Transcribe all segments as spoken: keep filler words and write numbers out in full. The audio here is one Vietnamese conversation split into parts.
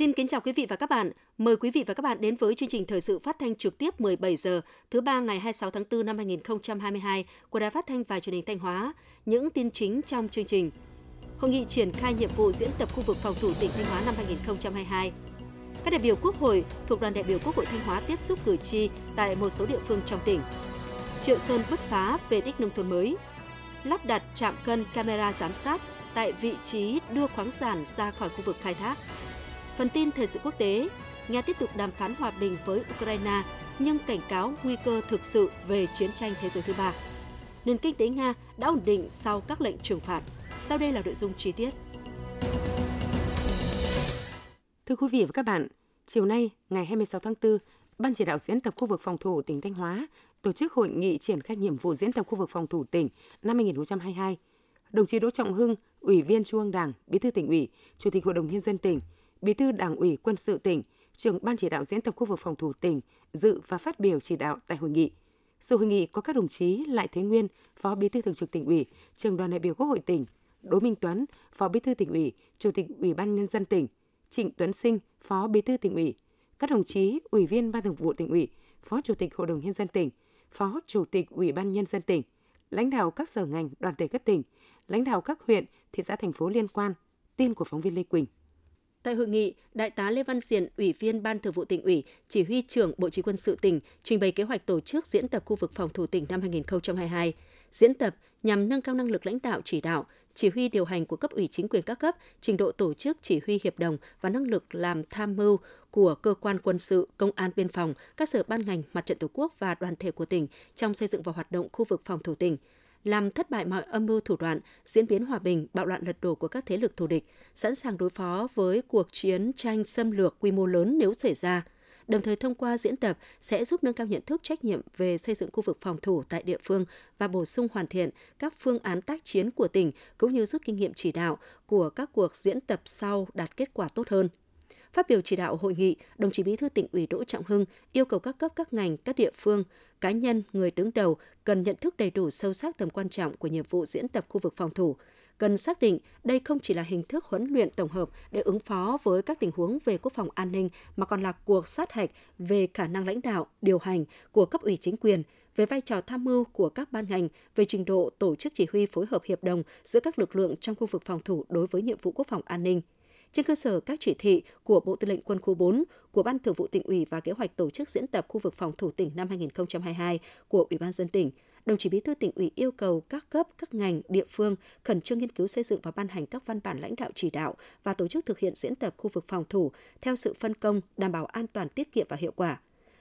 Xin kính chào quý vị và các bạn. Mời quý vị và các bạn đến với chương trình thời sự phát thanh trực tiếp mười bảy giờ thứ ba ngày hai mươi sáu tháng tư năm hai nghìn không trăm hai mươi hai của Đài phát thanh và truyền hình Thanh Hóa. Những tin chính trong chương trình: Hội nghị triển khai nhiệm vụ diễn tập khu vực phòng thủ tỉnh Thanh Hóa năm hai nghìn không trăm hai mươi hai. Các đại biểu Quốc hội thuộc đoàn đại biểu Quốc hội Thanh Hóa tiếp xúc cử tri tại một số địa phương trong tỉnh. Triệu Sơn bứt phá về đích nông thôn mới. Lắp đặt trạm cân camera giám sát tại vị trí đưa khoáng sản ra khỏi khu vực khai thác. Phần tin thời sự quốc tế, Nga tiếp tục đàm phán hòa bình với Ukraine nhưng cảnh cáo nguy cơ thực sự về chiến tranh thế giới thứ ba. Nền kinh tế Nga đã ổn định sau các lệnh trừng phạt. Sau đây là nội dung chi tiết. Thưa quý vị và các bạn, chiều nay ngày hai mươi sáu tháng tư, Ban chỉ đạo diễn tập khu vực phòng thủ tỉnh Thanh Hóa tổ chức hội nghị triển khai nhiệm vụ diễn tập khu vực phòng thủ tỉnh năm hai nghìn không trăm hai mươi hai. Đồng chí Đỗ Trọng Hưng, Ủy viên Trung ương Đảng, Bí thư Tỉnh ủy, Chủ tịch Hội đồng Nhân dân tỉnh, Bí thư Đảng ủy Quân sự tỉnh, Trưởng Ban chỉ đạo diễn tập khu vực phòng thủ tỉnh dự và phát biểu chỉ đạo tại hội nghị. Sự hội nghị có các đồng chí Lại Thế Nguyên, Phó Bí thư Thường trực Tỉnh ủy, Trưởng đoàn đại biểu Quốc hội tỉnh; Đỗ Minh Tuấn, Phó Bí thư Tỉnh ủy, Chủ tịch Ủy ban Nhân dân tỉnh; Trịnh Tuấn Sinh, Phó Bí thư Tỉnh ủy; các đồng chí Ủy viên Ban Thường vụ Tỉnh ủy, Phó Chủ tịch Hội đồng Nhân dân tỉnh, Phó Chủ tịch Ủy ban Nhân dân tỉnh, lãnh đạo các sở ngành, đoàn thể cấp tỉnh, lãnh đạo các huyện, thị xã, thành phố liên quan. Tin của phóng viên Lê Quỳnh. Tại hội nghị, Đại tá Lê Văn Diện, Ủy viên Ban Thường vụ Tỉnh ủy, Chỉ huy trưởng Bộ Chỉ huy quân sự tỉnh trình bày kế hoạch tổ chức diễn tập khu vực phòng thủ tỉnh năm hai nghìn không trăm hai mươi hai. Diễn tập nhằm nâng cao năng lực lãnh đạo chỉ đạo, chỉ huy điều hành của cấp ủy chính quyền các cấp, trình độ tổ chức chỉ huy hiệp đồng và năng lực làm tham mưu của cơ quan quân sự, công an biên phòng, các sở ban ngành, mặt trận tổ quốc và đoàn thể của tỉnh trong xây dựng và hoạt động khu vực phòng thủ tỉnh. Làm thất bại mọi âm mưu thủ đoạn, diễn biến hòa bình, bạo loạn lật đổ của các thế lực thù địch, sẵn sàng đối phó với cuộc chiến tranh xâm lược quy mô lớn nếu xảy ra. Đồng thời thông qua diễn tập sẽ giúp nâng cao nhận thức trách nhiệm về xây dựng khu vực phòng thủ tại địa phương và bổ sung hoàn thiện các phương án tác chiến của tỉnh, cũng như rút kinh nghiệm chỉ đạo của các cuộc diễn tập sau đạt kết quả tốt hơn. Phát biểu chỉ đạo hội nghị, đồng chí Bí thư Tỉnh ủy Đỗ Trọng Hưng yêu cầu các cấp, các ngành, các địa phương, cá nhân, người đứng đầu cần nhận thức đầy đủ sâu sắc tầm quan trọng của nhiệm vụ diễn tập khu vực phòng thủ. Cần xác định đây không chỉ là hình thức huấn luyện tổng hợp để ứng phó với các tình huống về quốc phòng an ninh, mà còn là cuộc sát hạch về khả năng lãnh đạo, điều hành của cấp ủy chính quyền, về vai trò tham mưu của các ban ngành, về trình độ tổ chức chỉ huy phối hợp hiệp đồng giữa các lực lượng trong khu vực phòng thủ đối với nhiệm vụ quốc phòng an ninh. Trên cơ sở các chỉ thị của Bộ Tư lệnh Quân khu bốn, của Ban Thường vụ Tỉnh ủy và kế hoạch tổ chức diễn tập khu vực phòng thủ tỉnh năm hai nghìn không trăm hai mươi hai của Ủy ban Nhân dân tỉnh, đồng chí Bí thư Tỉnh ủy yêu cầu các cấp, các ngành, địa phương khẩn trương nghiên cứu xây dựng và ban hành các văn bản lãnh đạo chỉ đạo và tổ chức thực hiện diễn tập khu vực phòng thủ theo sự phân công, đảm bảo an toàn, tiết kiệm và hiệu quả.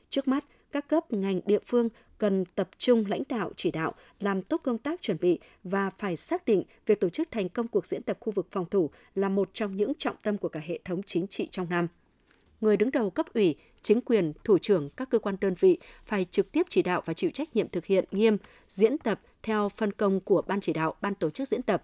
Trước mắt, các cấp, ngành, địa phương cần tập trung lãnh đạo chỉ đạo, làm tốt công tác chuẩn bị và phải xác định việc tổ chức thành công cuộc diễn tập khu vực phòng thủ là một trong những trọng tâm của cả hệ thống chính trị trong năm. Người đứng đầu cấp ủy, chính quyền, thủ trưởng các cơ quan đơn vị phải trực tiếp chỉ đạo và chịu trách nhiệm thực hiện nghiêm diễn tập theo phân công của ban chỉ đạo, ban tổ chức diễn tập.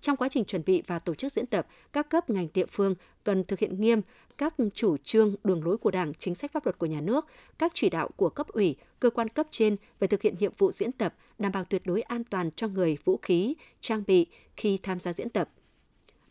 Trong quá trình chuẩn bị và tổ chức diễn tập, các cấp ngành địa phương cần thực hiện nghiêm các chủ trương, đường lối của Đảng, chính sách pháp luật của nhà nước, các chỉ đạo của cấp ủy, cơ quan cấp trên về thực hiện nhiệm vụ diễn tập, đảm bảo tuyệt đối an toàn cho người, vũ khí, trang bị khi tham gia diễn tập.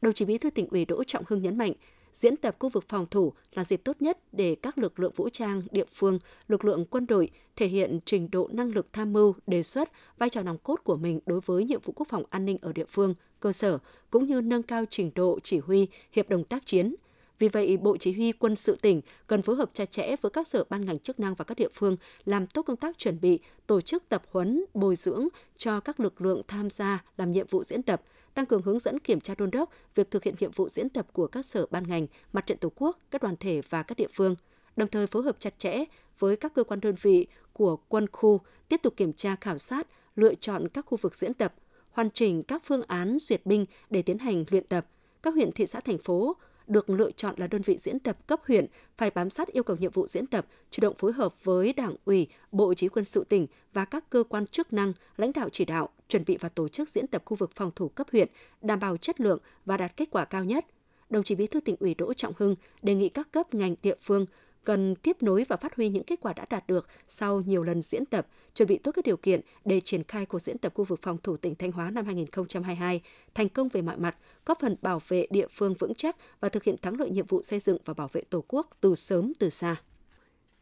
Đồng chí Bí thư Tỉnh ủy Đỗ Trọng Hưng nhấn mạnh, diễn tập khu vực phòng thủ là dịp tốt nhất để các lực lượng vũ trang địa phương, lực lượng quân đội thể hiện trình độ năng lực tham mưu, đề xuất, vai trò nòng cốt của mình đối với nhiệm vụ quốc phòng an ninh ở địa phương, cơ sở, cũng như nâng cao trình độ chỉ huy, hiệp đồng tác chiến. Vì vậy, Bộ Chỉ huy Quân sự tỉnh cần phối hợp chặt chẽ với các sở ban ngành chức năng và các địa phương làm tốt công tác chuẩn bị, tổ chức tập huấn, bồi dưỡng cho các lực lượng tham gia làm nhiệm vụ diễn tập, tăng cường hướng dẫn kiểm tra đôn đốc việc thực hiện nhiệm vụ diễn tập của các sở ban ngành, mặt trận tổ quốc, các đoàn thể và các địa phương, đồng thời phối hợp chặt chẽ với các cơ quan đơn vị của quân khu tiếp tục kiểm tra khảo sát, lựa chọn các khu vực diễn tập, hoàn chỉnh các phương án duyệt binh để tiến hành luyện tập. Các huyện, thị xã, thành phố được lựa chọn là đơn vị diễn tập cấp huyện phải bám sát yêu cầu nhiệm vụ diễn tập, chủ động phối hợp với Đảng ủy, Bộ Chỉ huy Quân sự tỉnh và các cơ quan chức năng lãnh đạo chỉ đạo, chuẩn bị và tổ chức diễn tập khu vực phòng thủ cấp huyện đảm bảo chất lượng và đạt kết quả cao nhất. Đồng chí Bí thư Tỉnh ủy Đỗ Trọng Hưng đề nghị các cấp ngành địa phương cần tiếp nối và phát huy những kết quả đã đạt được sau nhiều lần diễn tập, chuẩn bị tốt các điều kiện để triển khai cuộc diễn tập khu vực phòng thủ tỉnh Thanh Hóa năm hai nghìn không trăm hai mươi hai thành công về mọi mặt, góp phần bảo vệ địa phương vững chắc và thực hiện thắng lợi nhiệm vụ xây dựng và bảo vệ Tổ quốc từ sớm từ xa.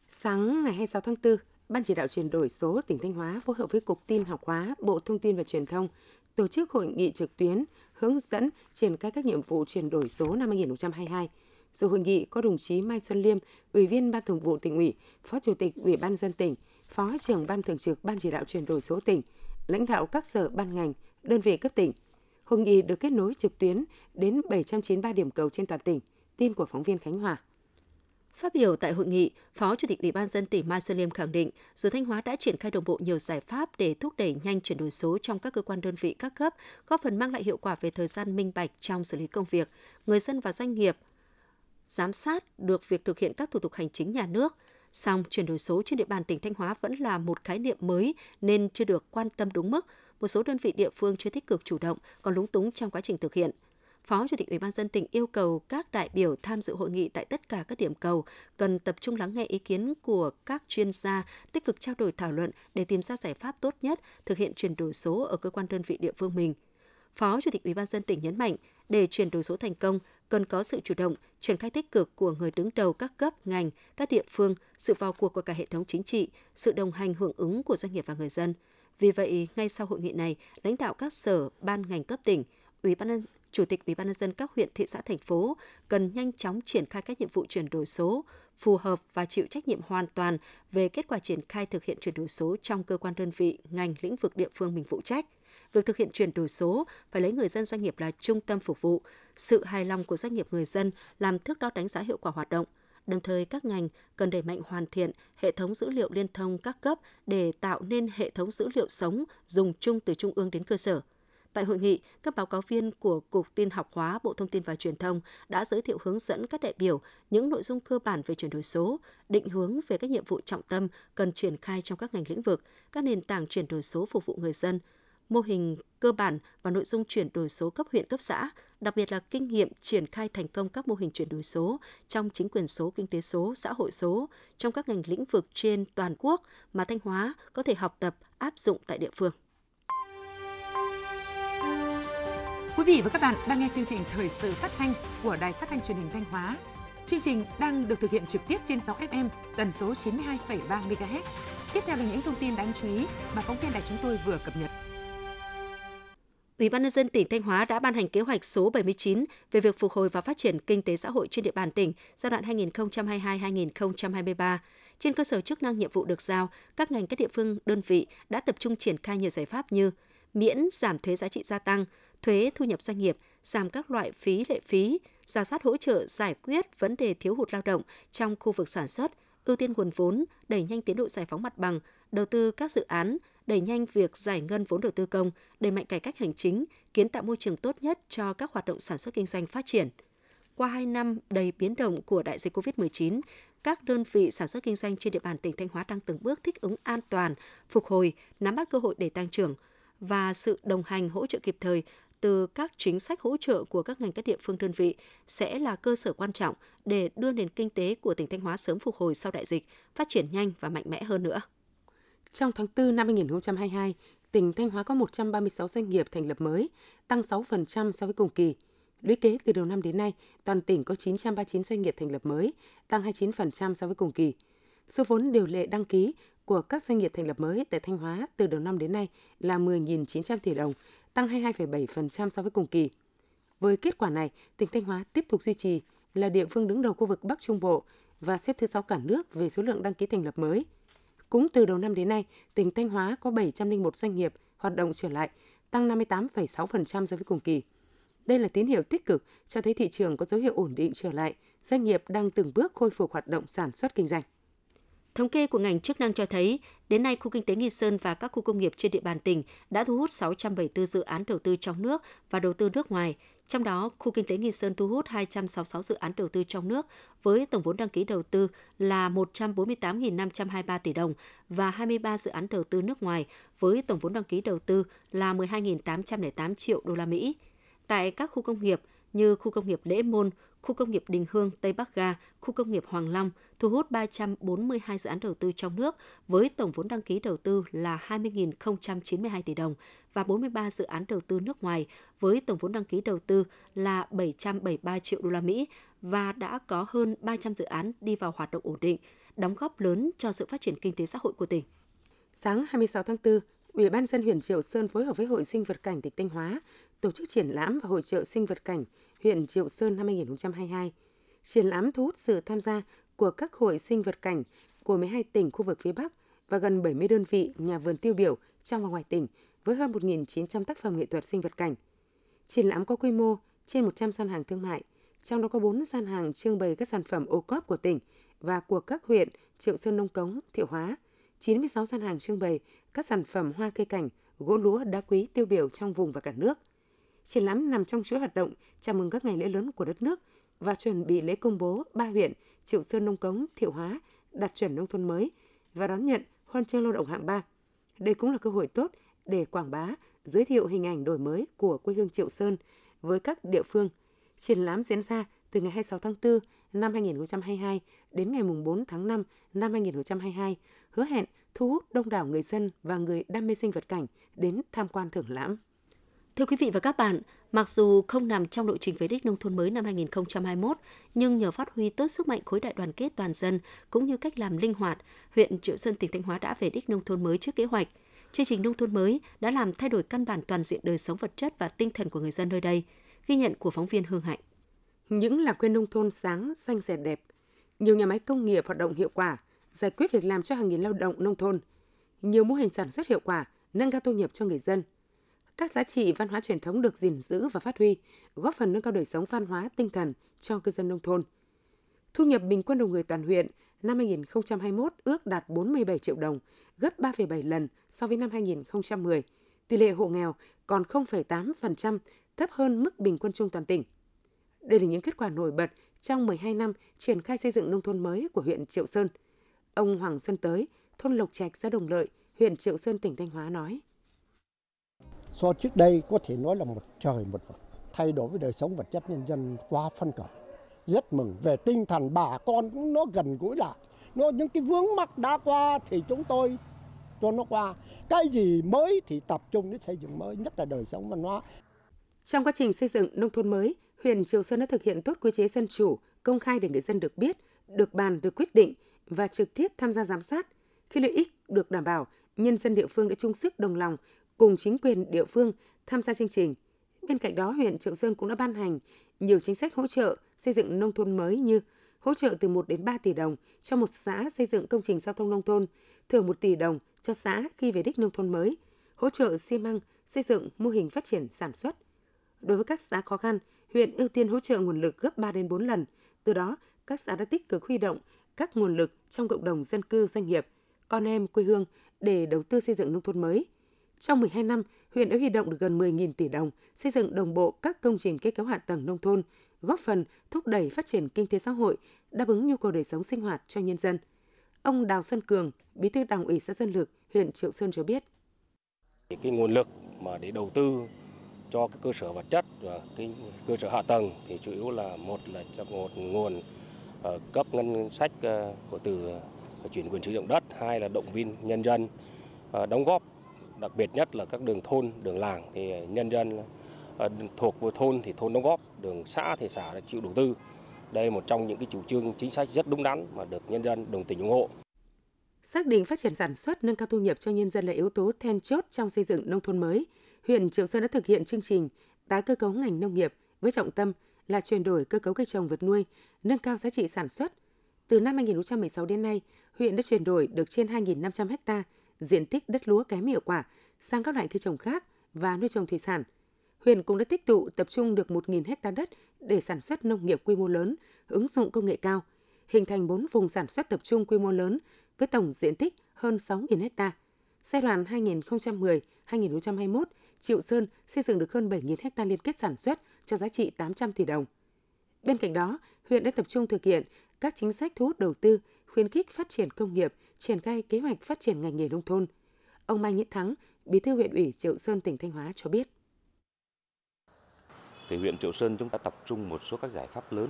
Sáng ngày hai mươi sáu tháng tư, Ban chỉ đạo chuyển đổi số tỉnh Thanh Hóa phối hợp với Cục Tin học hóa Bộ Thông tin và Truyền thông tổ chức hội nghị trực tuyến hướng dẫn triển khai các nhiệm vụ chuyển đổi số năm hai nghìn không trăm hai mươi hai. Dự hội nghị có đồng chí Mai Xuân Liêm, Ủy viên Ban Thường vụ Tỉnh ủy, Phó Chủ tịch Ủy ban nhân dân tỉnh, Phó trưởng Ban thường trực Ban chỉ đạo chuyển đổi số tỉnh, lãnh đạo các sở ban ngành, đơn vị cấp tỉnh. Hội nghị được kết nối trực tuyến đến bảy trăm chín mươi ba điểm cầu trên toàn tỉnh. Tin của phóng viên Khánh Hòa. Phát biểu tại hội nghị, Phó Chủ tịch Ủy ban nhân dân tỉnh Mai Xuân Liêm khẳng định, dù Thanh Hóa đã triển khai đồng bộ nhiều giải pháp để thúc đẩy nhanh chuyển đổi số trong các cơ quan đơn vị các cấp, góp phần mang lại hiệu quả về thời gian, minh bạch trong xử lý công việc, người dân và doanh nghiệp giám sát được việc thực hiện các thủ tục hành chính nhà nước. Song chuyển đổi số trên địa bàn tỉnh Thanh Hóa vẫn là một khái niệm mới nên chưa được quan tâm đúng mức. Một số đơn vị địa phương chưa tích cực chủ động, còn lúng túng trong quá trình thực hiện. Phó Chủ tịch Ủy ban nhân dân tỉnh yêu cầu các đại biểu tham dự hội nghị tại tất cả các điểm cầu cần tập trung lắng nghe ý kiến của các chuyên gia, tích cực trao đổi thảo luận để tìm ra giải pháp tốt nhất thực hiện chuyển đổi số ở cơ quan đơn vị địa phương mình. Phó Chủ tịch Ủy ban nhân dân tỉnh nhấn mạnh, để chuyển đổi số thành công, cần có sự chủ động, triển khai tích cực của người đứng đầu các cấp, ngành, các địa phương, sự vào cuộc của cả hệ thống chính trị, sự đồng hành hưởng ứng của doanh nghiệp và người dân. Vì vậy, ngay sau hội nghị này, lãnh đạo các sở, ban ngành cấp tỉnh, Ủy ban nhân Chủ tịch Ủy ban nhân dân các huyện, thị xã, thành phố cần nhanh chóng triển khai các nhiệm vụ chuyển đổi số phù hợp và chịu trách nhiệm hoàn toàn về kết quả triển khai thực hiện chuyển đổi số trong cơ quan đơn vị, ngành, lĩnh vực địa phương mình phụ trách. Việc thực hiện chuyển đổi số phải lấy người dân, doanh nghiệp là trung tâm phục vụ, sự hài lòng của doanh nghiệp, người dân làm thước đo đánh giá hiệu quả hoạt động. Đồng thời, các ngành cần đẩy mạnh hoàn thiện hệ thống dữ liệu liên thông các cấp để tạo nên hệ thống dữ liệu sống dùng chung từ trung ương đến cơ sở. Tại hội nghị, các báo cáo viên của Cục Tin học hóa Bộ Thông tin và Truyền thông đã giới thiệu hướng dẫn các đại biểu những nội dung cơ bản về chuyển đổi số, định hướng về các nhiệm vụ trọng tâm cần triển khai trong các ngành lĩnh vực, các nền tảng chuyển đổi số phục vụ người dân, mô hình cơ bản và nội dung chuyển đổi số cấp huyện, cấp xã, đặc biệt là kinh nghiệm triển khai thành công các mô hình chuyển đổi số trong chính quyền số, kinh tế số, xã hội số, trong các ngành lĩnh vực trên toàn quốc mà Thanh Hóa có thể học tập, áp dụng tại địa phương. Quý vị và các bạn đang nghe chương trình Thời sự phát thanh của Đài Phát thanh Truyền hình Thanh Hóa. Chương trình đang được thực hiện trực tiếp trên sóng ép em tần số chín mươi hai phẩy ba mê ga héc. Tiếp theo là những thông tin đáng chú ý mà phóng viên đài chúng tôi vừa cập nhật. Ủy ban nhân dân tỉnh Thanh Hóa đã ban hành kế hoạch số bảy mươi chín về việc phục hồi và phát triển kinh tế xã hội trên địa bàn tỉnh giai đoạn hai nghìn không trăm hai mươi hai đến hai nghìn không trăm hai mươi ba. Trên cơ sở chức năng nhiệm vụ được giao, các ngành, các địa phương, đơn vị đã tập trung triển khai nhiều giải pháp như miễn giảm thuế giá trị gia tăng, thuế thu nhập doanh nghiệp, giảm các loại phí lệ phí, rà soát hỗ trợ giải quyết vấn đề thiếu hụt lao động trong khu vực sản xuất, ưu tiên nguồn vốn, đẩy nhanh tiến độ giải phóng mặt bằng, đầu tư các dự án, đẩy nhanh việc giải ngân vốn đầu tư công, đẩy mạnh cải cách hành chính, kiến tạo môi trường tốt nhất cho các hoạt động sản xuất kinh doanh phát triển. Qua hai năm đầy biến động của đại dịch cô vít mười chín, các đơn vị sản xuất kinh doanh trên địa bàn tỉnh Thanh Hóa đang từng bước thích ứng an toàn, phục hồi, nắm bắt cơ hội để tăng trưởng và sự đồng hành hỗ trợ kịp thời từ các chính sách hỗ trợ của các ngành, các địa phương, đơn vị sẽ là cơ sở quan trọng để đưa nền kinh tế của tỉnh Thanh Hóa sớm phục hồi sau đại dịch, phát triển nhanh và mạnh mẽ hơn nữa. Trong tháng tư năm hai nghìn không trăm hai mươi hai, tỉnh Thanh Hóa có một trăm ba mươi sáu doanh nghiệp thành lập mới, tăng sáu phần trăm so với cùng kỳ. Lũy kế từ đầu năm đến nay, toàn tỉnh có chín trăm ba mươi chín doanh nghiệp thành lập mới, tăng hai mươi chín phần trăm so với cùng kỳ. Số vốn điều lệ đăng ký của các doanh nghiệp thành lập mới tại Thanh Hóa từ đầu năm đến nay là mười nghìn chín trăm tỷ đồng, tăng hai mươi hai phẩy bảy phần trăm so với cùng kỳ. Với kết quả này, tỉnh Thanh Hóa tiếp tục duy trì là địa phương đứng đầu khu vực Bắc Trung Bộ và xếp thứ sáu cả nước về số lượng đăng ký thành lập mới. Cũng từ đầu năm đến nay, tỉnh Thanh Hóa có bảy trăm lẻ một doanh nghiệp hoạt động trở lại, tăng năm mươi tám phẩy sáu phần trăm so với cùng kỳ. Đây là tín hiệu tích cực cho thấy thị trường có dấu hiệu ổn định trở lại, doanh nghiệp đang từng bước khôi phục hoạt động sản xuất kinh doanh. Thống kê của ngành chức năng cho thấy, đến nay khu kinh tế Nghi Sơn và các khu công nghiệp trên địa bàn tỉnh đã thu hút sáu trăm bảy mươi tư dự án đầu tư trong nước và đầu tư nước ngoài. Trong đó, khu kinh tế Nghi Sơn thu hút hai trăm sáu mươi sáu dự án đầu tư trong nước với tổng vốn đăng ký đầu tư là một trăm bốn mươi tám nghìn năm trăm hai mươi ba tỷ đồng và hai mươi ba dự án đầu tư nước ngoài với tổng vốn đăng ký đầu tư là mười hai nghìn tám trăm lẻ tám triệu đô la Mỹ. Tại các khu công nghiệp, như khu công nghiệp Lễ Môn, khu công nghiệp Đình Hương, Tây Bắc Ga, khu công nghiệp Hoàng Long thu hút ba trăm bốn mươi hai dự án đầu tư trong nước với tổng vốn đăng ký đầu tư là hai mươi nghìn không trăm chín mươi hai tỷ đồng và bốn mươi ba dự án đầu tư nước ngoài với tổng vốn đăng ký đầu tư là bảy trăm bảy mươi ba triệu đô la Mỹ và đã có hơn ba trăm dự án đi vào hoạt động ổn định, đóng góp lớn cho sự phát triển kinh tế xã hội của tỉnh. Sáng hai mươi sáu tháng tư, Ủy ban nhân dân huyện Triệu Sơn phối hợp với Hội Sinh vật cảnh tỉnh Thanh Hóa tổ chức triển lãm và hội chợ sinh vật cảnh huyện Triệu Sơn năm hai nghìn không trăm hai mươi hai. Triển lãm thu hút sự tham gia của các hội sinh vật cảnh của mười hai tỉnh khu vực phía Bắc và gần bảy mươi đơn vị nhà vườn tiêu biểu trong và ngoài tỉnh với hơn một nghìn chín trăm tác phẩm nghệ thuật sinh vật cảnh. Triển lãm có quy mô trên một trăm gian hàng thương mại, trong đó có bốn gian hàng trưng bày các sản phẩm ô cóp của tỉnh và của các huyện Triệu Sơn, Nông Cống, Thiệu Hóa, chín mươi sáu gian hàng trưng bày các sản phẩm hoa cây cảnh, gỗ lúa, đá quý tiêu biểu trong vùng và cả nước. Triển lãm nằm trong chuỗi hoạt động chào mừng các ngày lễ lớn của đất nước và chuẩn bị lễ công bố ba huyện Triệu Sơn, Nông Cống, Thiệu Hóa đạt chuẩn nông thôn mới và đón nhận huân chương lao động hạng ba. Đây cũng là cơ hội tốt để quảng bá, giới thiệu hình ảnh đổi mới của quê hương Triệu Sơn với các địa phương. Triển lãm diễn ra từ ngày hai mươi sáu tháng tư năm hai nghìn không trăm hai mươi hai đến ngày bốn tháng năm năm hai nghìn không trăm hai mươi hai, hứa hẹn thu hút đông đảo người dân và người đam mê sinh vật cảnh đến tham quan thưởng lãm. Thưa quý vị và các bạn, mặc dù không nằm trong lộ trình về đích nông thôn mới năm hai nghìn không trăm hai mươi mốt, nhưng nhờ phát huy tốt sức mạnh khối đại đoàn kết toàn dân cũng như cách làm linh hoạt, huyện Triệu Sơn tỉnh Thanh Hóa đã về đích nông thôn mới trước kế hoạch. Chương trình nông thôn mới đã làm thay đổi căn bản toàn diện đời sống vật chất và tinh thần của người dân nơi đây. Ghi nhận của phóng viên Hương Hạnh. Những làng quê nông thôn sáng, xanh sạch đẹp, nhiều nhà máy công nghiệp hoạt động hiệu quả, giải quyết việc làm cho hàng nghìn lao động nông thôn, nhiều mô hình sản xuất hiệu quả, nâng cao thu nhập cho người dân. Các giá trị văn hóa truyền thống được gìn giữ và phát huy, góp phần nâng cao đời sống văn hóa tinh thần cho cư dân nông thôn. Thu nhập bình quân đầu người toàn huyện năm hai nghìn không trăm hai mươi mốt ước đạt bốn mươi bảy triệu đồng, gấp ba phẩy bảy lần so với năm hai nghìn không trăm mười. Tỷ lệ hộ nghèo còn không phẩy tám phần trăm, thấp hơn mức bình quân chung toàn tỉnh. Đây là những kết quả nổi bật trong mười hai năm triển khai xây dựng nông thôn mới của huyện Triệu Sơn. Ông Hoàng Xuân Tới, thôn Lộc Trạch, xã Đồng Lợi, huyện Triệu Sơn, tỉnh Thanh Hóa nói: So trước đây có thể nói là một trời một vực, thay đổi với đời sống vật chất nhân dân quá phấn khởi, rất mừng. Về tinh thần bà con cũng nó gần gũi lại, nó những cái vướng mắc đã qua thì chúng tôi cho nó qua, cái gì mới thì tập trung để xây dựng mới, nhất là đời sống văn hóa. Trong quá trình xây dựng nông thôn mới, huyện Triệu Sơn đã thực hiện tốt quy chế dân chủ, công khai để người dân được biết, được bàn, được quyết định và trực tiếp tham gia giám sát. Khi lợi ích được đảm bảo, nhân dân địa phương đã chung sức đồng lòng cùng chính quyền địa phương tham gia chương trình. Bên cạnh đó, huyện Triệu Sơn cũng đã ban hành nhiều chính sách hỗ trợ xây dựng nông thôn mới như hỗ trợ từ một đến ba tỷ đồng cho một xã xây dựng công trình giao thông nông thôn, thưởng một tỷ đồng cho xã khi về đích nông thôn mới, hỗ trợ xi măng xây dựng mô hình phát triển sản xuất. Đối với các xã khó khăn, huyện ưu tiên hỗ trợ nguồn lực gấp ba đến bốn lần. Từ đó, các xã đã tích cực huy động các nguồn lực trong cộng đồng dân cư, doanh nghiệp, con em quê hương để đầu tư xây dựng nông thôn mới. Trong mười hai năm, huyện đã huy động được gần mười nghìn tỷ đồng xây dựng đồng bộ các công trình kết cấu hạ tầng nông thôn, góp phần thúc đẩy phát triển kinh tế xã hội, đáp ứng nhu cầu đời sống sinh hoạt cho nhân dân. Ông Đào Xuân Cường, Bí thư Đảng ủy xã Dân Lực, huyện Triệu Sơn cho biết: Cái nguồn lực mà để đầu tư cho các cơ sở vật chất và cái cơ sở hạ tầng thì chủ yếu là một là cho một nguồn uh, cấp ngân sách uh, của từ uh, chuyển quyền sử dụng đất, hai là động viên nhân dân uh, đóng góp, đặc biệt nhất là các đường thôn, đường làng thì nhân dân uh, thuộc vào thôn thì thôn đóng góp, đường xã thì xã chịu đầu tư. Đây là một trong những cái chủ trương chính sách rất đúng đắn mà được nhân dân đồng tình ủng hộ. Xác định phát triển sản xuất, nâng cao thu nhập cho nhân dân là yếu tố then chốt trong xây dựng nông thôn mới. Huyện Triệu Sơn đã thực hiện chương trình tái cơ cấu ngành nông nghiệp với trọng tâm là chuyển đổi cơ cấu cây trồng vật nuôi, nâng cao giá trị sản xuất. Từ năm hai nghìn không trăm mười sáu đến nay, huyện đã chuyển đổi được trên hai nghìn năm trăm ha diện tích đất lúa kém hiệu quả sang các loại cây trồng khác và nuôi trồng thủy sản. Huyện cũng đã tích tụ tập trung được một nghìn ha đất để sản xuất nông nghiệp quy mô lớn, ứng dụng công nghệ cao, hình thành bốn vùng sản xuất tập trung quy mô lớn với tổng diện tích hơn sáu nghìn ha. Giai đoạn hai nghìn không trăm mười đến hai nghìn không trăm hai mươi mốt, Triệu Sơn xây dựng được hơn bảy nghìn ha liên kết sản xuất cho giá trị tám trăm tỷ đồng. Bên cạnh đó, huyện đã tập trung thực hiện các chính sách thu hút đầu tư, khuyến khích phát triển công nghiệp, triển khai kế hoạch phát triển ngành nghề nông thôn. Ông Mai Nghĩa Thắng, Bí thư huyện ủy Triệu Sơn, tỉnh Thanh Hóa cho biết: thì huyện Triệu Sơn chúng ta tập trung một số các giải pháp lớn.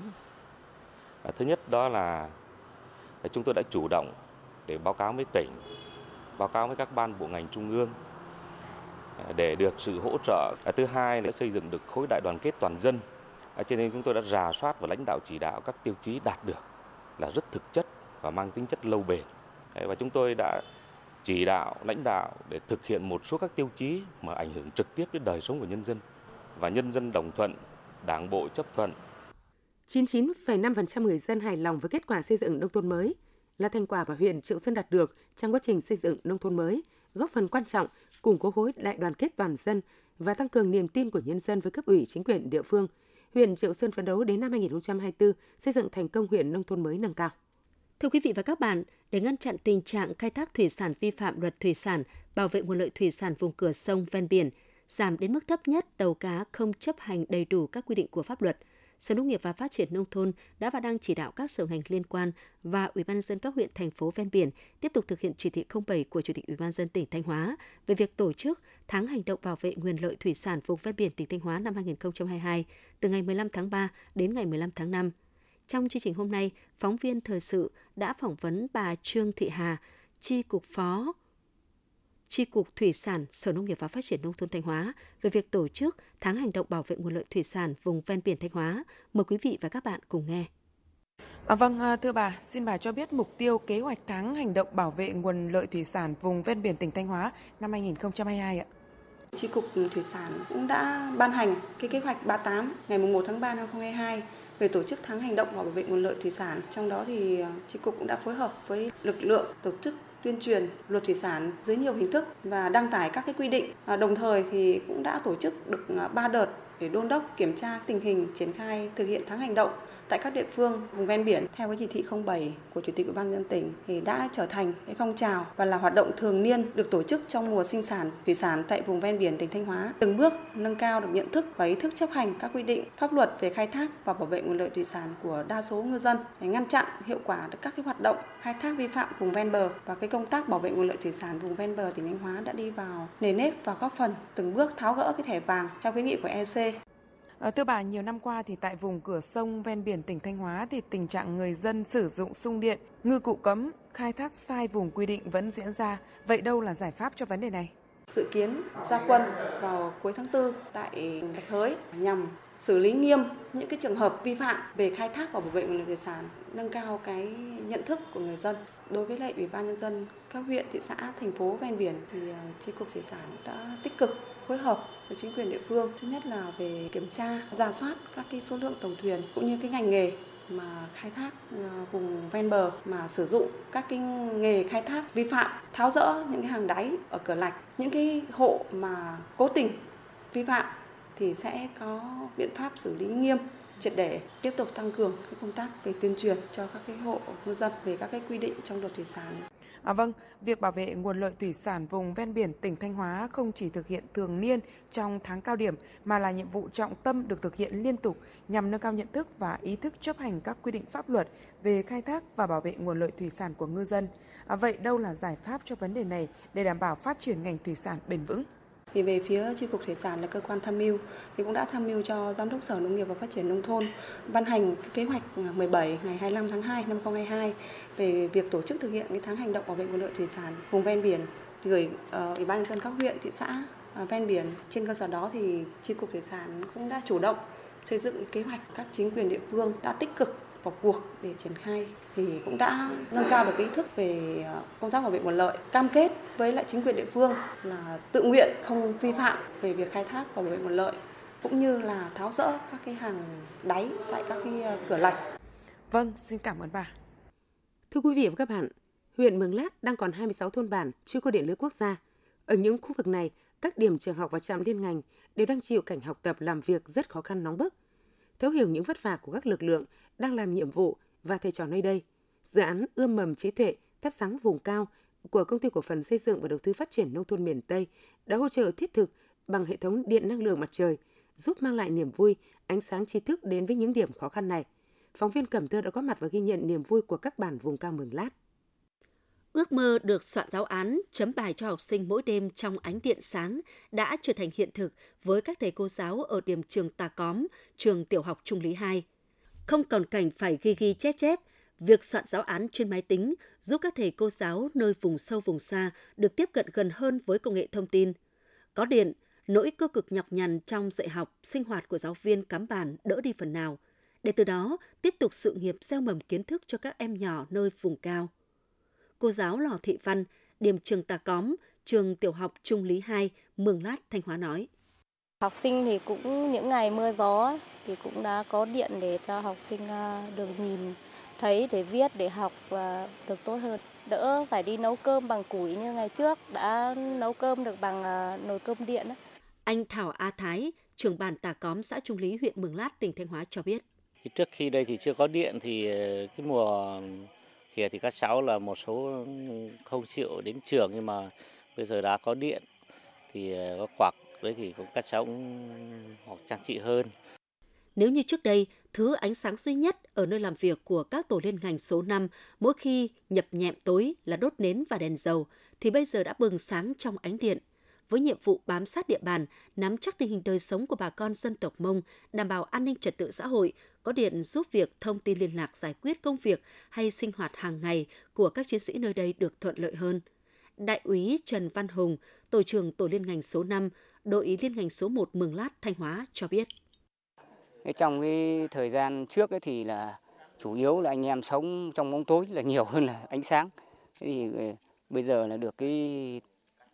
Thứ nhất đó là chúng tôi đã chủ động để báo cáo với tỉnh, báo cáo với các ban bộ ngành trung ương để được sự hỗ trợ. Thứ hai là xây dựng được khối đại đoàn kết toàn dân. Cho nên chúng tôi đã rà soát và lãnh đạo chỉ đạo các tiêu chí đạt được là rất thực chất và mang tính chất lâu bền. Và chúng tôi đã chỉ đạo, lãnh đạo để thực hiện một số các tiêu chí mà ảnh hưởng trực tiếp đến đời sống của nhân dân. Và nhân dân đồng thuận, đảng bộ chấp thuận. chín mươi chín phẩy năm phần trăm người dân hài lòng với kết quả xây dựng nông thôn mới là thành quả mà huyện Triệu Sơn đạt được trong quá trình xây dựng nông thôn mới, góp phần quan trọng củng cố khối đại đoàn kết toàn dân và tăng cường niềm tin của nhân dân với cấp ủy chính quyền địa phương. Huyện Triệu Sơn phấn đấu đến năm hai nghìn không trăm hai mươi tư xây dựng thành công huyện nông thôn mới nâng cao. Thưa quý vị và các bạn, để ngăn chặn tình trạng khai thác thủy sản vi phạm luật thủy sản, bảo vệ nguồn lợi thủy sản vùng cửa sông ven biển, giảm đến mức thấp nhất tàu cá không chấp hành đầy đủ các quy định của pháp luật, Sở Nông nghiệp và Phát triển Nông thôn đã và đang chỉ đạo các sở ngành liên quan và Ủy ban nhân dân các huyện, thành phố ven biển tiếp tục thực hiện chỉ thị không bảy của Chủ tịch Ủy ban nhân dân tỉnh Thanh Hóa về việc tổ chức tháng hành động bảo vệ nguồn lợi thủy sản vùng ven biển tỉnh Thanh Hóa năm hai nghìn không trăm hai mươi hai từ ngày mười lăm tháng ba đến ngày mười lăm tháng năm. Trong chương trình hôm nay, phóng viên Thời sự đã phỏng vấn bà Trương Thị Hà, Chi cục Phó Chi cục Thủy sản Sở Nông nghiệp và Phát triển Nông thôn Thanh Hóa về việc tổ chức tháng hành động bảo vệ nguồn lợi thủy sản vùng ven biển Thanh Hóa. Mời quý vị và các bạn cùng nghe. À, vâng, thưa bà, xin bà cho biết mục tiêu kế hoạch tháng hành động bảo vệ nguồn lợi thủy sản vùng ven biển tỉnh Thanh Hóa năm hai nghìn không trăm hai mươi hai ạ. Chi cục Thủy sản cũng đã ban hành cái kế hoạch ba mươi tám ngày mùng một tháng ba năm hai nghìn không trăm hai mươi hai về tổ chức tháng hành động bảo vệ nguồn lợi thủy sản. Trong đó thì chi cục cũng đã phối hợp với lực lượng tổ chức tuyên truyền luật thủy sản dưới nhiều hình thức và đăng tải các cái quy định. Đồng thời thì cũng đã tổ chức được ba đợt để đôn đốc kiểm tra tình hình triển khai thực hiện tháng hành động tại các địa phương vùng ven biển theo cái chỉ thị không bảy của Chủ tịch Ủy ban nhân dân tỉnh, thì đã trở thành cái phong trào và là hoạt động thường niên được tổ chức trong mùa sinh sản thủy sản tại vùng ven biển tỉnh Thanh Hóa, từng bước nâng cao được nhận thức và ý thức chấp hành các quy định pháp luật về khai thác và bảo vệ nguồn lợi thủy sản của đa số ngư dân, để ngăn chặn hiệu quả được các cái hoạt động khai thác vi phạm vùng ven bờ. Và cái công tác bảo vệ nguồn lợi thủy sản vùng ven bờ tỉnh Thanh Hóa đã đi vào nề nếp và góp phần từng bước tháo gỡ cái thẻ vàng theo khuyến nghị của e xê. Thưa bà, nhiều năm qua thì tại vùng cửa sông ven biển tỉnh Thanh Hóa thì tình trạng người dân sử dụng sung điện, ngư cụ cấm, khai thác sai vùng quy định vẫn diễn ra. Vậy đâu là giải pháp cho vấn đề này? Dự kiến ra quân vào cuối tháng tư tại Lạch Hới nhằm xử lý nghiêm những cái trường hợp vi phạm về khai thác và bảo vệ nguồn lợi thủy sản, nâng cao cái nhận thức của người dân. Đối với lại Ủy ban nhân dân các huyện, thị xã, thành phố ven biển thì Chi cục Thủy sản đã tích cực phối hợp với chính quyền địa phương, thứ nhất là về kiểm tra, rà soát các cái số lượng tàu thuyền cũng như cái ngành nghề mà khai thác vùng ven bờ mà sử dụng các cái nghề khai thác vi phạm, tháo dỡ những cái hàng đáy ở cửa lạch. Những cái hộ mà cố tình vi phạm thì sẽ có biện pháp xử lý nghiêm, triệt để, tiếp tục tăng cường cái công tác về tuyên truyền cho các cái hộ ngư dân về các cái quy định trong luật thủy sản. À vâng, việc bảo vệ nguồn lợi thủy sản vùng ven biển tỉnh Thanh Hóa không chỉ thực hiện thường niên trong tháng cao điểm mà là nhiệm vụ trọng tâm được thực hiện liên tục nhằm nâng cao nhận thức và ý thức chấp hành các quy định pháp luật về khai thác và bảo vệ nguồn lợi thủy sản của ngư dân. À vậy đâu là giải pháp cho vấn đề này để đảm bảo phát triển ngành thủy sản bền vững? Thì về phía Chi cục Thủy sản là cơ quan tham mưu thì cũng đã tham mưu cho Giám đốc Sở Nông nghiệp và Phát triển Nông thôn ban hành kế hoạch mười bảy ngày hai mươi lăm tháng hai năm hai nghìn không trăm hai mươi hai về việc tổ chức thực hiện cái tháng hành động bảo vệ nguồn lợi thủy sản vùng ven biển, gửi Ủy ban nhân dân các huyện, thị xã ven biển. Trên cơ sở đó thì Chi cục Thủy sản cũng đã chủ động xây dựng kế hoạch, các chính quyền địa phương đã tích cực vào cuộc để triển khai, thì cũng đã nâng cao được ý thức về công tác bảo vệ nguồn lợi, cam kết với lại chính quyền địa phương là tự nguyện không vi phạm về việc khai thác và bảo vệ nguồn lợi, cũng như là tháo dỡ các cái hàng đáy tại các cái cửa lạch. Vâng, xin cảm ơn bà. Thưa quý vị và các bạn, huyện Mường Lát đang còn hai mươi sáu thôn bản chưa có điện lưới quốc gia. Ở những khu vực này, các điểm trường học và trạm liên ngành đều đang chịu cảnh học tập làm việc rất khó khăn, nóng bức. Thấu hiểu những vất vả của các lực lượng đang làm nhiệm vụ và thầy trò nơi đây, dự án ươm mầm trí tuệ thắp sáng vùng cao của Công ty Cổ phần Xây dựng và Đầu tư Phát triển Nông thôn Miền Tây đã hỗ trợ thiết thực bằng hệ thống điện năng lượng mặt trời, giúp mang lại niềm vui, ánh sáng tri thức đến với những điểm khó khăn này. Phóng viên Cẩm Thơ đã có mặt và ghi nhận niềm vui của các bản vùng cao Mường Lát. Ước mơ được soạn giáo án, chấm bài cho học sinh mỗi đêm trong ánh điện sáng đã trở thành hiện thực với các thầy cô giáo ở điểm trường Tà Cóm, trường tiểu học Trung Lý hai. Không còn cảnh phải ghi ghi chép chép, việc soạn giáo án trên máy tính giúp các thầy cô giáo nơi vùng sâu vùng xa được tiếp cận gần hơn với công nghệ thông tin. Có điện, nỗi cơ cực nhọc nhằn trong dạy học, sinh hoạt của giáo viên cắm bản đỡ đi phần nào, để từ đó tiếp tục sự nghiệp gieo mầm kiến thức cho các em nhỏ nơi vùng cao. Cô giáo Lò Thị Văn, điểm trường Tà Cóm, trường tiểu học Trung Lý hai, Mường Lát, Thanh Hóa nói. Học sinh thì cũng những ngày mưa gió thì cũng đã có điện để cho học sinh được nhìn thấy, để viết, để học và được tốt hơn. Đỡ phải đi nấu cơm bằng củi như ngày trước, đã nấu cơm được bằng nồi cơm điện. Anh Thảo A Thái, trưởng bản Tà Cóm, xã Trung Lý, huyện Mường Lát, tỉnh Thanh Hóa cho biết. Trước khi đây thì chưa có điện thì cái mùa kia thì các cháu là một số không chịu đến trường, nhưng mà bây giờ đã có điện thì có quạt đấy thì cũng các cháu cũng học chăm chỉ hơn. Nếu như trước đây, thứ ánh sáng duy nhất ở nơi làm việc của các tổ liên ngành số năm mỗi khi nhập nhẹm tối là đốt nến và đèn dầu, thì bây giờ đã bừng sáng trong ánh điện. Với nhiệm vụ bám sát địa bàn, nắm chắc tình hình đời sống của bà con dân tộc Mông, đảm bảo an ninh trật tự xã hội, có điện giúp việc thông tin liên lạc, giải quyết công việc hay sinh hoạt hàng ngày của các chiến sĩ nơi đây được thuận lợi hơn. Đại úy Trần Văn Hùng, tổ trưởng tổ liên ngành số năm, đội liên ngành số một Mường Lát, Thanh Hóa cho biết. Trong cái thời gian trước ấy thì là chủ yếu là anh em sống trong bóng tối là nhiều hơn là ánh sáng. Thế thì bây giờ là được cái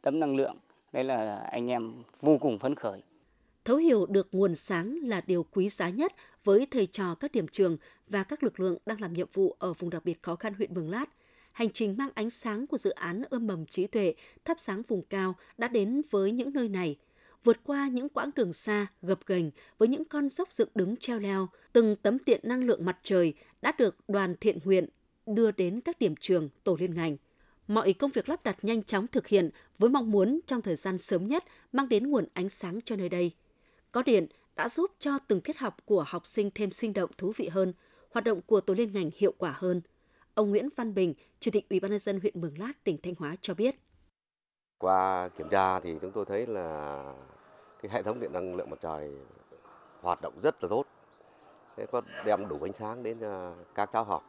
tấm năng lượng, đấy là anh em vô cùng phấn khởi. Thấu hiểu được nguồn sáng là điều quý giá nhất với thầy trò các điểm trường và các lực lượng đang làm nhiệm vụ ở vùng đặc biệt khó khăn huyện Mường Lát. Hành trình mang ánh sáng của dự án ươm mầm trí tuệ thắp sáng vùng cao đã đến với những nơi này. Vượt qua những quãng đường xa, gập ghềnh với những con dốc dựng đứng treo leo, từng tấm điện năng lượng mặt trời đã được đoàn thiện nguyện đưa đến các điểm trường, tổ liên ngành. Mọi công việc lắp đặt nhanh chóng thực hiện với mong muốn trong thời gian sớm nhất mang đến nguồn ánh sáng cho nơi đây. Có điện đã giúp cho từng tiết học của học sinh thêm sinh động, thú vị hơn, hoạt động của tổ liên ngành hiệu quả hơn. Ông Nguyễn Văn Bình, Chủ tịch Ủy ban nhân dân huyện Mường Lát, tỉnh Thanh Hóa cho biết. Qua kiểm tra thì chúng tôi thấy là cái hệ thống điện năng lượng mặt trời hoạt động rất là tốt. Thế có đem đủ ánh sáng đến các cháu học,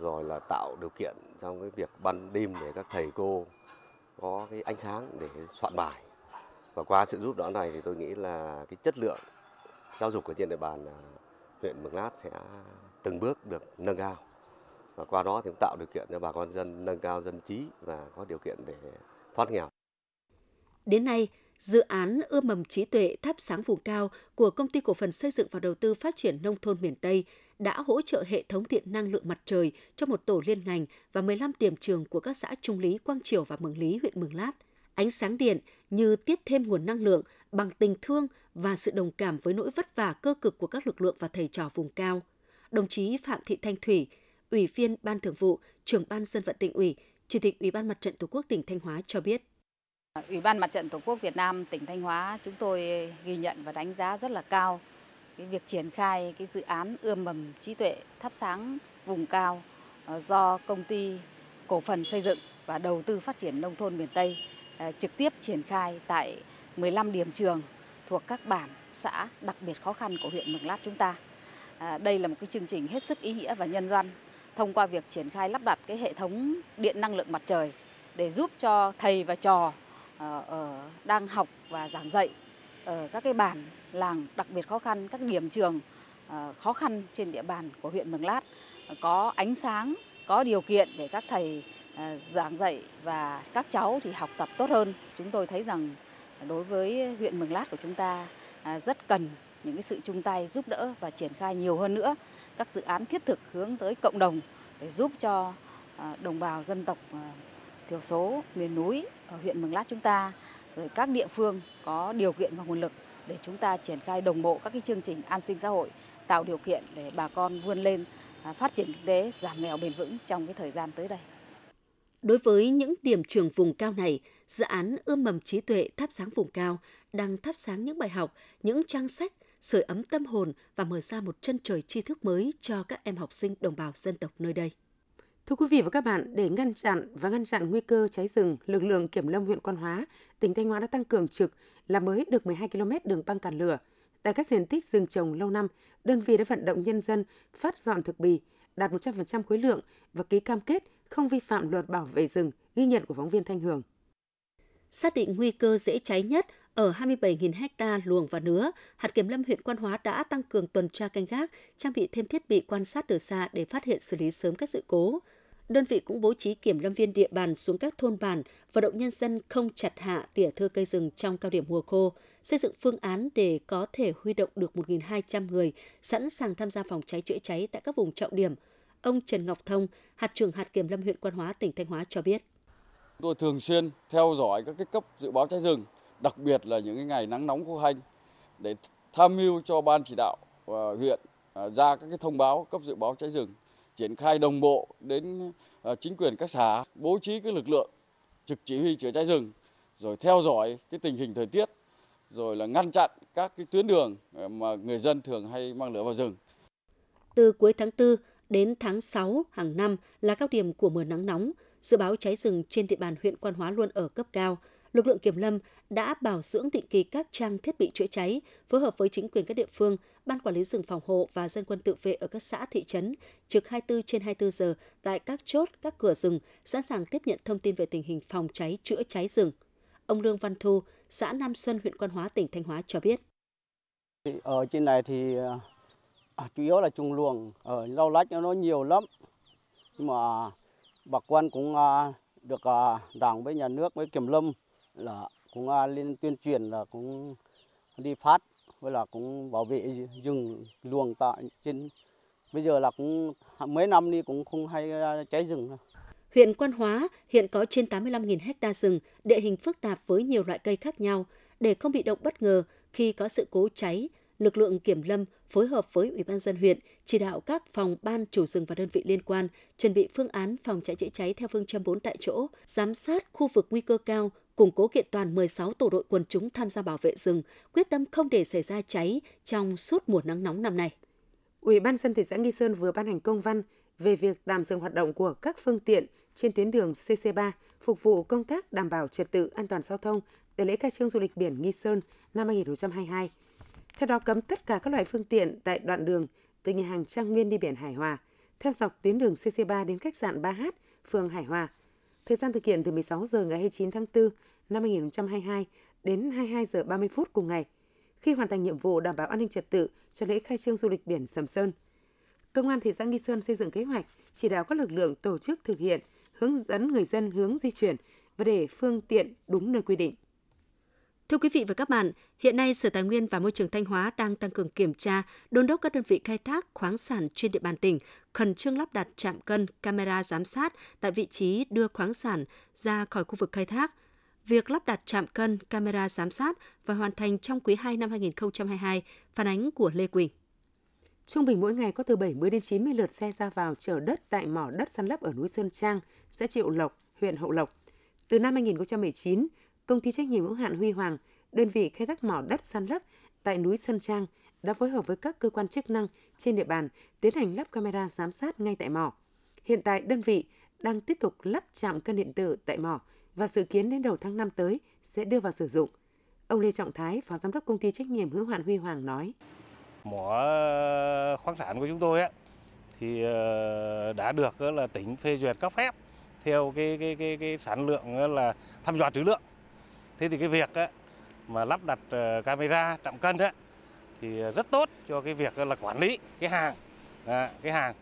rồi là tạo điều kiện trong cái việc ban đêm để các thầy cô có cái ánh sáng để soạn bài. Và qua sự giúp đỡ này thì tôi nghĩ là cái chất lượng giáo dục ở trên địa bàn huyện Mường Lát sẽ từng bước được nâng cao. Và qua đó thì cũng tạo điều kiện cho bà con dân nâng cao dân trí và có điều kiện để thoát nghèo. Đến nay, dự án ươm mầm trí tuệ thắp sáng vùng cao của Công ty Cổ phần Xây dựng và Đầu tư Phát triển Nông thôn miền Tây đã hỗ trợ hệ thống điện năng lượng mặt trời cho một tổ liên ngành và mười lăm điểm trường của các xã Trung Lý, Quang Triều và Mường Lý, huyện Mường Lát. Ánh sáng điện như tiếp thêm nguồn năng lượng bằng tình thương và sự đồng cảm với nỗi vất vả cơ cực của các lực lượng và thầy trò vùng cao. Đồng chí Phạm Thị Thanh Thủy, Ủy viên Ban Thường vụ, Trưởng Ban Dân vận Tỉnh ủy, Chủ tịch Ủy ban Mặt trận Tổ quốc tỉnh Thanh Hóa cho biết. Ủy ban Mặt trận Tổ quốc Việt Nam tỉnh Thanh Hóa chúng tôi ghi nhận và đánh giá rất là cao cái việc triển khai cái dự án ươm mầm trí tuệ thắp sáng vùng cao do Công ty Cổ phần Xây dựng và Đầu tư Phát triển Nông thôn miền Tây trực tiếp triển khai tại mười lăm điểm trường thuộc các bản, xã đặc biệt khó khăn của huyện Mường Lát chúng ta. Đây là một cái chương trình hết sức ý nghĩa và nhân văn thông qua việc triển khai lắp đặt cái hệ thống điện năng lượng mặt trời để giúp cho thầy và trò ở đang học và giảng dạy ở các cái bản làng đặc biệt khó khăn, các điểm trường khó khăn trên địa bàn của huyện Mường Lát có ánh sáng, có điều kiện để các thầy giảng dạy và các cháu thì học tập tốt hơn. Chúng tôi thấy rằng đối với huyện Mường Lát của chúng ta rất cần những cái sự chung tay giúp đỡ và triển khai nhiều hơn nữa các dự án thiết thực hướng tới cộng đồng để giúp cho đồng bào dân tộc thiểu số miền núi ở huyện Mường Lát chúng ta, rồi các địa phương có điều kiện và nguồn lực để chúng ta triển khai đồng bộ các cái chương trình an sinh xã hội, tạo điều kiện để bà con vươn lên phát triển kinh tế, giảm nghèo bền vững trong cái thời gian tới đây. Đối với những điểm trường vùng cao này, dự án ươm mầm trí tuệ thắp sáng vùng cao đang thắp sáng những bài học, những trang sách, sưởi ấm tâm hồn và mở ra một chân trời tri thức mới cho các em học sinh đồng bào dân tộc nơi đây. Thưa quý vị và các bạn, để ngăn chặn và ngăn chặn nguy cơ cháy rừng, lực lượng kiểm lâm huyện Quan Hóa, tỉnh Thanh Hóa đã tăng cường trực, làm mới được mười hai ki lô mét đường băng cản lửa. Tại các diện tích rừng trồng lâu năm, đơn vị đã vận động nhân dân phát dọn thực bì, đạt một trăm phần trăm khối lượng và ký cam kết không vi phạm luật bảo vệ rừng, ghi nhận của phóng viên Thanh Hường. Xác định nguy cơ dễ cháy nhất ở hai mươi bảy nghìn ha luồng và nứa, hạt kiểm lâm huyện Quan Hóa đã tăng cường tuần tra canh gác, trang bị thêm thiết bị quan sát từ xa để phát hiện xử lý sớm các sự cố. Đơn vị cũng bố trí kiểm lâm viên địa bàn xuống các thôn bản, vận động nhân dân không chặt hạ tỉa thưa cây rừng trong cao điểm mùa khô, xây dựng phương án để có thể huy động được một nghìn hai trăm người sẵn sàng tham gia phòng cháy chữa cháy tại các vùng trọng điểm. Ông Trần Ngọc Thông, hạt trưởng hạt kiểm lâm huyện Quan Hóa, tỉnh Thanh Hóa cho biết. Tôi thường xuyên theo dõi các cái cấp dự báo cháy rừng, đặc biệt là những cái ngày nắng nóng khô hanh, để tham mưu cho ban chỉ đạo và huyện ra các cái thông báo cấp dự báo cháy rừng, triển khai đồng bộ đến chính quyền các xã, bố trí cái lực lượng trực chỉ huy chữa cháy rừng, rồi theo dõi cái tình hình thời tiết, rồi là ngăn chặn các cái tuyến đường mà người dân thường hay mang lửa vào rừng. Từ cuối tháng tư đến tháng sáu hàng năm là cao điểm của mùa nắng nóng, dự báo cháy rừng trên địa bàn huyện Quan Hóa luôn ở cấp cao. Lực lượng kiểm lâm đã bảo dưỡng định kỳ các trang thiết bị chữa cháy, phối hợp với chính quyền các địa phương, ban quản lý rừng phòng hộ và dân quân tự vệ ở các xã thị trấn, trực hai mươi tư trên hai mươi tư giờ tại các chốt, các cửa rừng, sẵn sàng tiếp nhận thông tin về tình hình phòng cháy, chữa cháy rừng. Ông Lương Văn Thu, xã Nam Xuân, huyện Quan Hóa, tỉnh Thanh Hóa cho biết. Ở trên này thì chủ yếu là trùng luồng, ở lau lách nó nhiều lắm. Nhưng mà bà con cũng được Đảng với nhà nước với kiểm lâm là cũng lên tuyên truyền, là cũng đi phát với là cũng bảo vệ rừng luồng tại trên. Bây giờ là cũng mấy năm đi cũng không hay cháy rừng. Huyện Quan Hóa hiện có trên tám mươi lăm nghìn ha rừng, địa hình phức tạp với nhiều loại cây khác nhau. Để không bị động bất ngờ khi có sự cố cháy, lực lượng kiểm lâm phối hợp với Ủy ban nhân dân huyện chỉ đạo các phòng ban, chủ rừng và đơn vị liên quan chuẩn bị phương án phòng cháy chữa cháy theo phương châm bốn tại chỗ, giám sát khu vực nguy cơ cao, củng cố kiện toàn mười sáu tổ đội quần chúng tham gia bảo vệ rừng, quyết tâm không để xảy ra cháy trong suốt mùa nắng nóng năm nay. Ủy ban nhân dân thị xã Nghi Sơn vừa ban hành công văn về việc tạm dừng hoạt động của các phương tiện trên tuyến đường C C ba phục vụ công tác đảm bảo trật tự an toàn giao thông tại lễ khai trương du lịch biển Nghi Sơn năm hai nghìn không trăm hai mươi hai. Theo đó, cấm tất cả các loại phương tiện tại đoạn đường từ nhà hàng Trang Nguyên đi biển Hải Hòa, theo dọc tuyến đường C C ba đến khách sạn ba H, phường Hải Hòa. Thời gian thực hiện từ mười sáu giờ ngày hai mươi chín tháng tư năm hai nghìn không trăm hai mươi hai đến hai mươi hai giờ ba mươi phút cùng ngày, khi hoàn thành nhiệm vụ đảm bảo an ninh trật tự cho lễ khai trương du lịch biển Sầm Sơn. Công an thị xã Nghi Sơn xây dựng kế hoạch, chỉ đạo các lực lượng tổ chức thực hiện, hướng dẫn người dân hướng di chuyển và để phương tiện đúng nơi quy định. Thưa quý vị và các bạn, hiện nay Sở Tài nguyên và Môi trường Thanh Hóa đang tăng cường kiểm tra, đôn đốc các đơn vị khai thác khoáng sản trên địa bàn tỉnh, khẩn trương lắp đặt trạm cân, camera giám sát tại vị trí đưa khoáng sản ra khỏi khu vực khai thác. Việc lắp đặt trạm cân, camera giám sát và hoàn thành trong quý hai năm hai nghìn không trăm hai mươi hai, phản ánh của Lê Quỳnh. Trung bình mỗi ngày có từ bảy mươi đến chín mươi lượt xe ra vào chở đất tại mỏ đất săn lấp ở núi Sơn Trang, xã Triệu Lộc, huyện Hậu Lộc. Từ năm hai nghìn không trăm mười chín, Công ty trách nhiệm hữu hạn Huy Hoàng, đơn vị khai thác mỏ đất săn lấp tại núi Sơn Trang, đã phối hợp với các cơ quan chức năng trên địa bàn tiến hành lắp camera giám sát ngay tại mỏ. Hiện tại, đơn vị đang tiếp tục lắp trạm cân điện tử tại mỏ và dự kiến đến đầu tháng năm tới sẽ đưa vào sử dụng. Ông Lê Trọng Thái, Phó Giám đốc Công ty trách nhiệm hữu hạn Huy Hoàng nói. Mỏ khoáng sản của chúng tôi ấy, thì đã được là tỉnh phê duyệt các phép theo cái cái cái, cái sản lượng là thăm dò trữ lượng. Thế thì cái việc ấy, mà lắp đặt camera trạm cân ấy, thì rất tốt cho cái việc là quản lý cái hàng à, cái hàng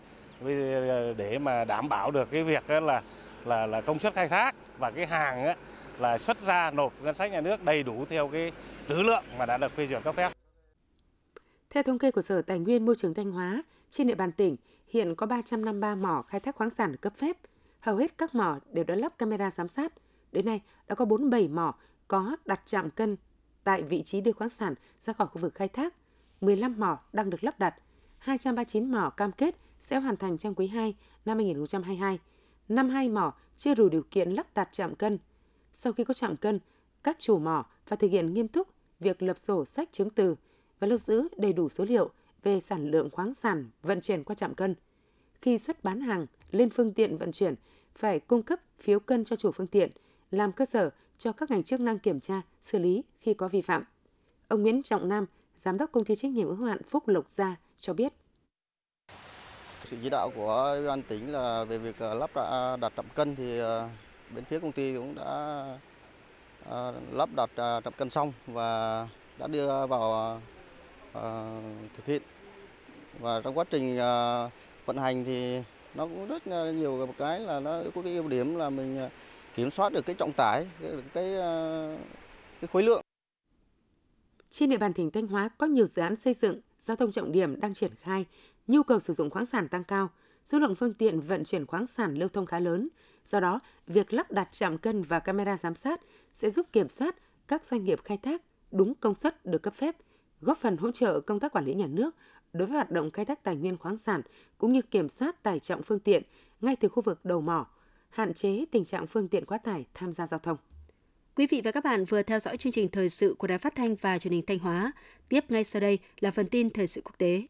để mà đảm bảo được cái việc là là là công suất khai thác và cái hàng ấy, là xuất ra nộp ngân sách nhà nước đầy đủ theo cái trữ lượng mà đã được phê duyệt cấp phép. Theo thống kê của Sở Tài nguyên Môi trường Thanh Hóa, trên địa bàn tỉnh hiện có ba trăm năm mươi ba mỏ khai thác khoáng sản cấp phép, hầu hết các mỏ đều đã lắp camera giám sát. Đến nay đã có bốn mươi bảy mỏ có đặt trạm cân tại vị trí đưa khoáng sản ra khỏi khu vực khai thác, mười lăm mỏ đang được lắp đặt, hai trăm ba mươi chín mỏ cam kết sẽ hoàn thành trong quý hai năm hai nghìn không trăm hai mươi hai, năm mươi hai mỏ chưa đủ điều kiện lắp đặt trạm cân. Sau khi có trạm cân, các chủ mỏ phải thực hiện nghiêm túc việc lập sổ sách chứng từ và lưu giữ đầy đủ số liệu về sản lượng khoáng sản vận chuyển qua trạm cân. Khi xuất bán hàng, lên phương tiện vận chuyển phải cung cấp phiếu cân cho chủ phương tiện, làm cơ sở cho các ngành chức năng kiểm tra, xử lý khi có vi phạm. Ông Nguyễn Trọng Nam, Giám đốc Công ty trách nhiệm hữu hạn Phúc Lộc Gia cho biết. Sự chỉ đạo của Ủy ban tỉnh là về việc lắp đặt trạm cân thì bên phía công ty cũng đã lắp đặt trạm cân xong và đã đưa vào thực hiện. Và trong quá trình vận hành thì nó cũng rất nhiều cái là nó có cái ưu điểm là mình kiểm soát được cái trọng tải, cái, cái, cái khối lượng. Trên địa bàn tỉnh Thanh Hóa có nhiều dự án xây dựng, giao thông trọng điểm đang triển khai, nhu cầu sử dụng khoáng sản tăng cao, số lượng phương tiện vận chuyển khoáng sản lưu thông khá lớn. Do đó, việc lắp đặt trạm cân và camera giám sát sẽ giúp kiểm soát các doanh nghiệp khai thác đúng công suất được cấp phép, góp phần hỗ trợ công tác quản lý nhà nước đối với hoạt động khai thác tài nguyên khoáng sản cũng như kiểm soát tải trọng phương tiện ngay từ khu vực đầu mỏ, hạn chế tình trạng phương tiện quá tải tham gia giao thông. Quý vị và các bạn vừa theo dõi chương trình thời sự của Đài Phát thanh và Truyền hình Thanh Hóa. Tiếp ngay sau đây là phần tin thời sự quốc tế.